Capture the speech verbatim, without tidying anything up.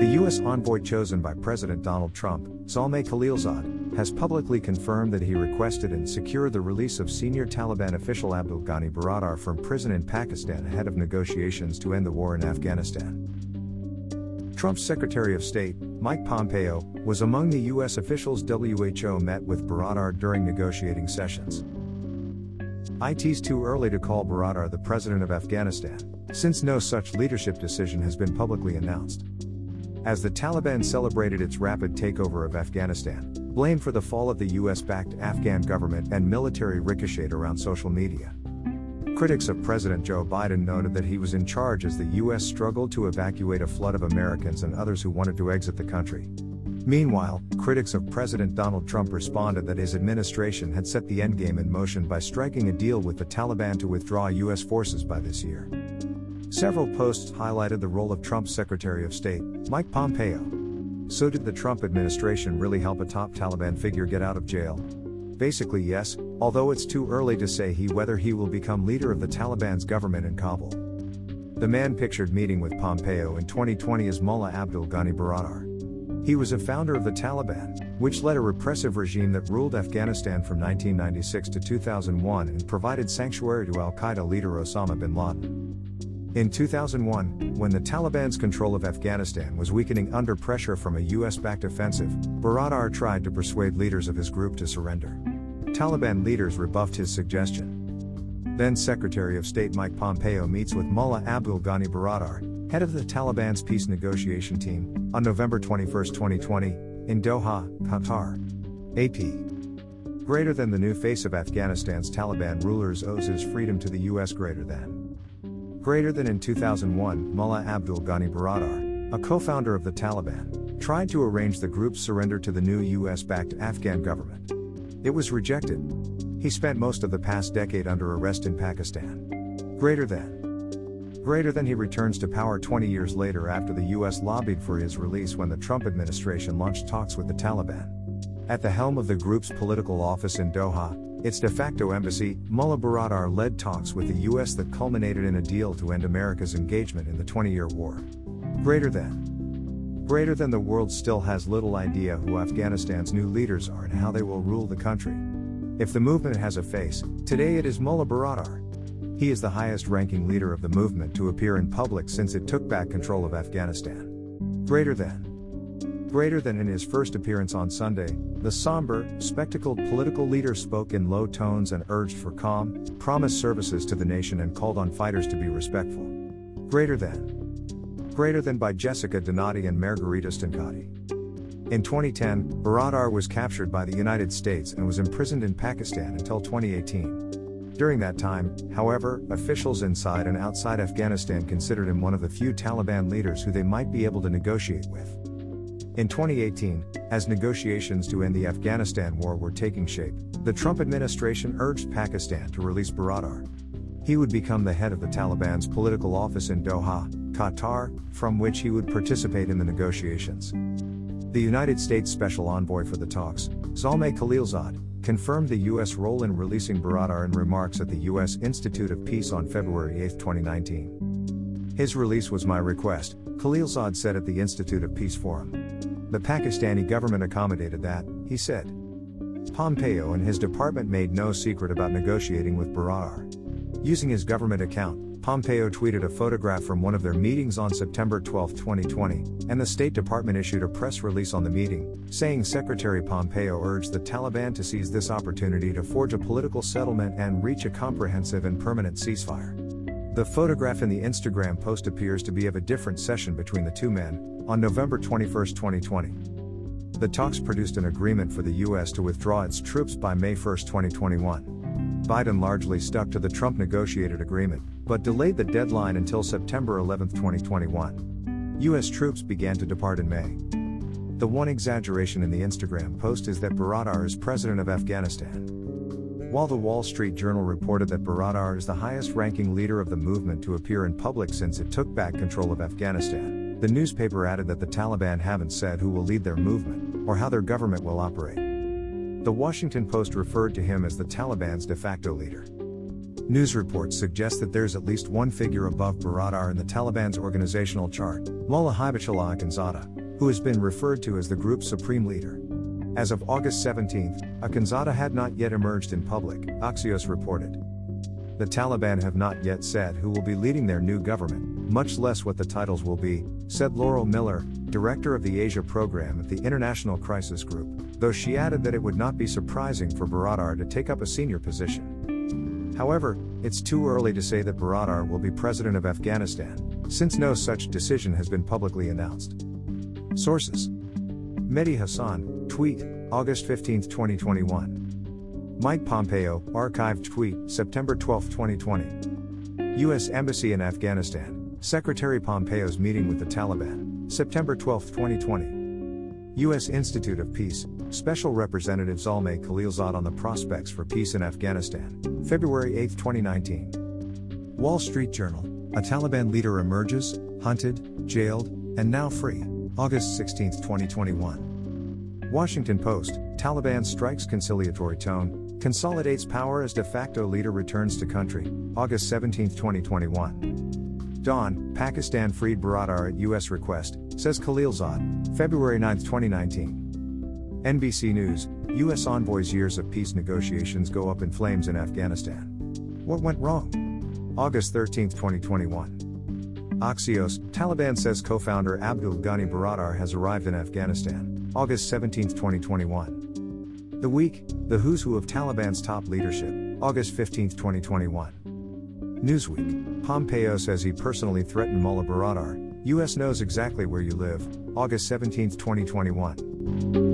The U S envoy chosen by President Donald Trump, Zalmay Khalilzad, has publicly confirmed that he requested and secured the release of senior Taliban official Abdul Ghani Baradar from prison in Pakistan ahead of negotiations to end the war in Afghanistan. Trump's Secretary of State, Mike Pompeo, was among the U S officials W H O met with Baradar during negotiating sessions. It's too early to call Baradar the president of Afghanistan, since no such leadership decision has been publicly announced. As the Taliban celebrated its rapid takeover of Afghanistan, blame for the fall of the U S-backed Afghan government and military ricocheted around social media. Critics of President Joe Biden noted that he was in charge as the U S struggled to evacuate a flood of Americans and others who wanted to exit the country. Meanwhile, critics of President Donald Trump responded that his administration had set the endgame in motion by striking a deal with the Taliban to withdraw U S forces by this year. Several posts highlighted the role of Trump's Secretary of State, Mike Pompeo. So did the Trump administration really help a top Taliban figure get out of jail? Basically yes, although it's too early to say he whether he will become leader of the Taliban's government in Kabul. The man pictured meeting with Pompeo in twenty twenty is Mullah Abdul Ghani Baradar. He was a founder of the Taliban, which led a repressive regime that ruled Afghanistan from nineteen ninety-six to two thousand one and provided sanctuary to al-Qaeda leader Osama bin Laden. In two thousand one, when the Taliban's control of Afghanistan was weakening under pressure from a U S-backed offensive, Baradar tried to persuade leaders of his group to surrender. Taliban leaders rebuffed his suggestion. Then Secretary of State Mike Pompeo meets with Mullah Abdul Ghani Baradar, head of the Taliban's peace negotiation team, on November twenty-first, twenty twenty, in Doha, Qatar. A P. Greater than the new face of Afghanistan's Taliban rulers owes his freedom to the U S greater than. Greater than in two thousand one, Mullah Abdul Ghani Baradar, a co-founder of the Taliban, tried to arrange the group's surrender to the new U S-backed Afghan government. It was rejected. He spent most of the past decade under arrest in Pakistan. Greater than. Greater than he returns to power twenty years later after the U S lobbied for his release when the Trump administration launched talks with the Taliban. At the helm of the group's political office in Doha, its de facto embassy, Mullah Baradar led talks with the U S that culminated in a deal to end America's engagement in the twenty-year war. Greater than. Greater than the world still has little idea who Afghanistan's new leaders are and how they will rule the country. If the movement has a face, today it is Mullah Baradar. He is the highest-ranking leader of the movement to appear in public since it took back control of Afghanistan. Greater than. Greater than in his first appearance on Sunday, the somber, spectacled political leader spoke in low tones and urged for calm, promised services to the nation and called on fighters to be respectful. Greater than. Greater than by Jessica Donati and Margherita Stancati. In twenty ten, Baradar was captured by the United States and was imprisoned in Pakistan until twenty eighteen. During that time, however, officials inside and outside Afghanistan considered him one of the few Taliban leaders who they might be able to negotiate with. In twenty eighteen, as negotiations to end the Afghanistan war were taking shape, the Trump administration urged Pakistan to release Baradar. He would become the head of the Taliban's political office in Doha, Qatar, from which he would participate in the negotiations. The United States Special Envoy for the talks, Zalmay Khalilzad, confirmed the U S role in releasing Baradar in remarks at the U S Institute of Peace on February eighth, twenty nineteen. "His release was my request," Khalilzad said at the Institute of Peace Forum. "The Pakistani government accommodated that," he said. Pompeo and his department made no secret about negotiating with Baradar. Using his government account, Pompeo tweeted a photograph from one of their meetings on September twelfth, twenty twenty, and the State Department issued a press release on the meeting, saying Secretary Pompeo urged the Taliban to seize this opportunity to forge a political settlement and reach a comprehensive and permanent ceasefire. The photograph in the Instagram post appears to be of a different session between the two men, on November twenty-first, twenty twenty. The talks produced an agreement for the U S to withdraw its troops by May first, twenty twenty-one. Biden largely stuck to the Trump-negotiated agreement, but delayed the deadline until September eleventh, twenty twenty-one. U S troops began to depart in May. The one exaggeration in the Instagram post is that Baradar is president of Afghanistan. While the Wall Street Journal reported that Baradar is the highest-ranking leader of the movement to appear in public since it took back control of Afghanistan, the newspaper added that the Taliban haven't said who will lead their movement, or how their government will operate. The Washington Post referred to him as the Taliban's de facto leader. News reports suggest that there's at least one figure above Baradar in the Taliban's organizational chart, Mullah Hibatullah Khanzada, who has been referred to as the group's supreme leader. As of August seventeenth, Khanzada had not yet emerged in public, Axios reported. The Taliban have not yet said who will be leading their new government, much less what the titles will be, said Laurel Miller, director of the Asia program at the International Crisis Group, though she added that it would not be surprising for Baradar to take up a senior position. However, it's too early to say that Baradar will be president of Afghanistan, since no such decision has been publicly announced. Sources: Mehdi Hassan, tweet, August fifteenth twenty twenty-one. Mike Pompeo, archived tweet, September twelfth twenty twenty. U S Embassy in Afghanistan, Secretary Pompeo's meeting with the Taliban, September twelfth twenty twenty. U S Institute of Peace, Special Representative Zalmay Khalilzad on the prospects for peace in Afghanistan, February eighth twenty nineteen. Wall Street Journal, a Taliban leader emerges, hunted, jailed, and now free, August sixteenth twenty twenty-one. Washington Post, Taliban strikes conciliatory tone, consolidates power as de facto leader returns to country, August seventeenth twenty twenty-one. Dawn, Pakistan freed Baradar at U S request, says Khalilzad, February ninth twenty nineteen. N B C News, U S envoys' years of peace negotiations go up in flames in Afghanistan. What went wrong? August thirteenth twenty twenty-one. Axios, Taliban says co-founder Abdul Ghani Baradar has arrived in Afghanistan, August seventeenth twenty twenty-one. The Week, the who's who of Taliban's top leadership, August fifteenth twenty twenty-one. Newsweek, Pompeo says he personally threatened Mullah Baradar, U S knows exactly where you live, August seventeenth twenty twenty-one.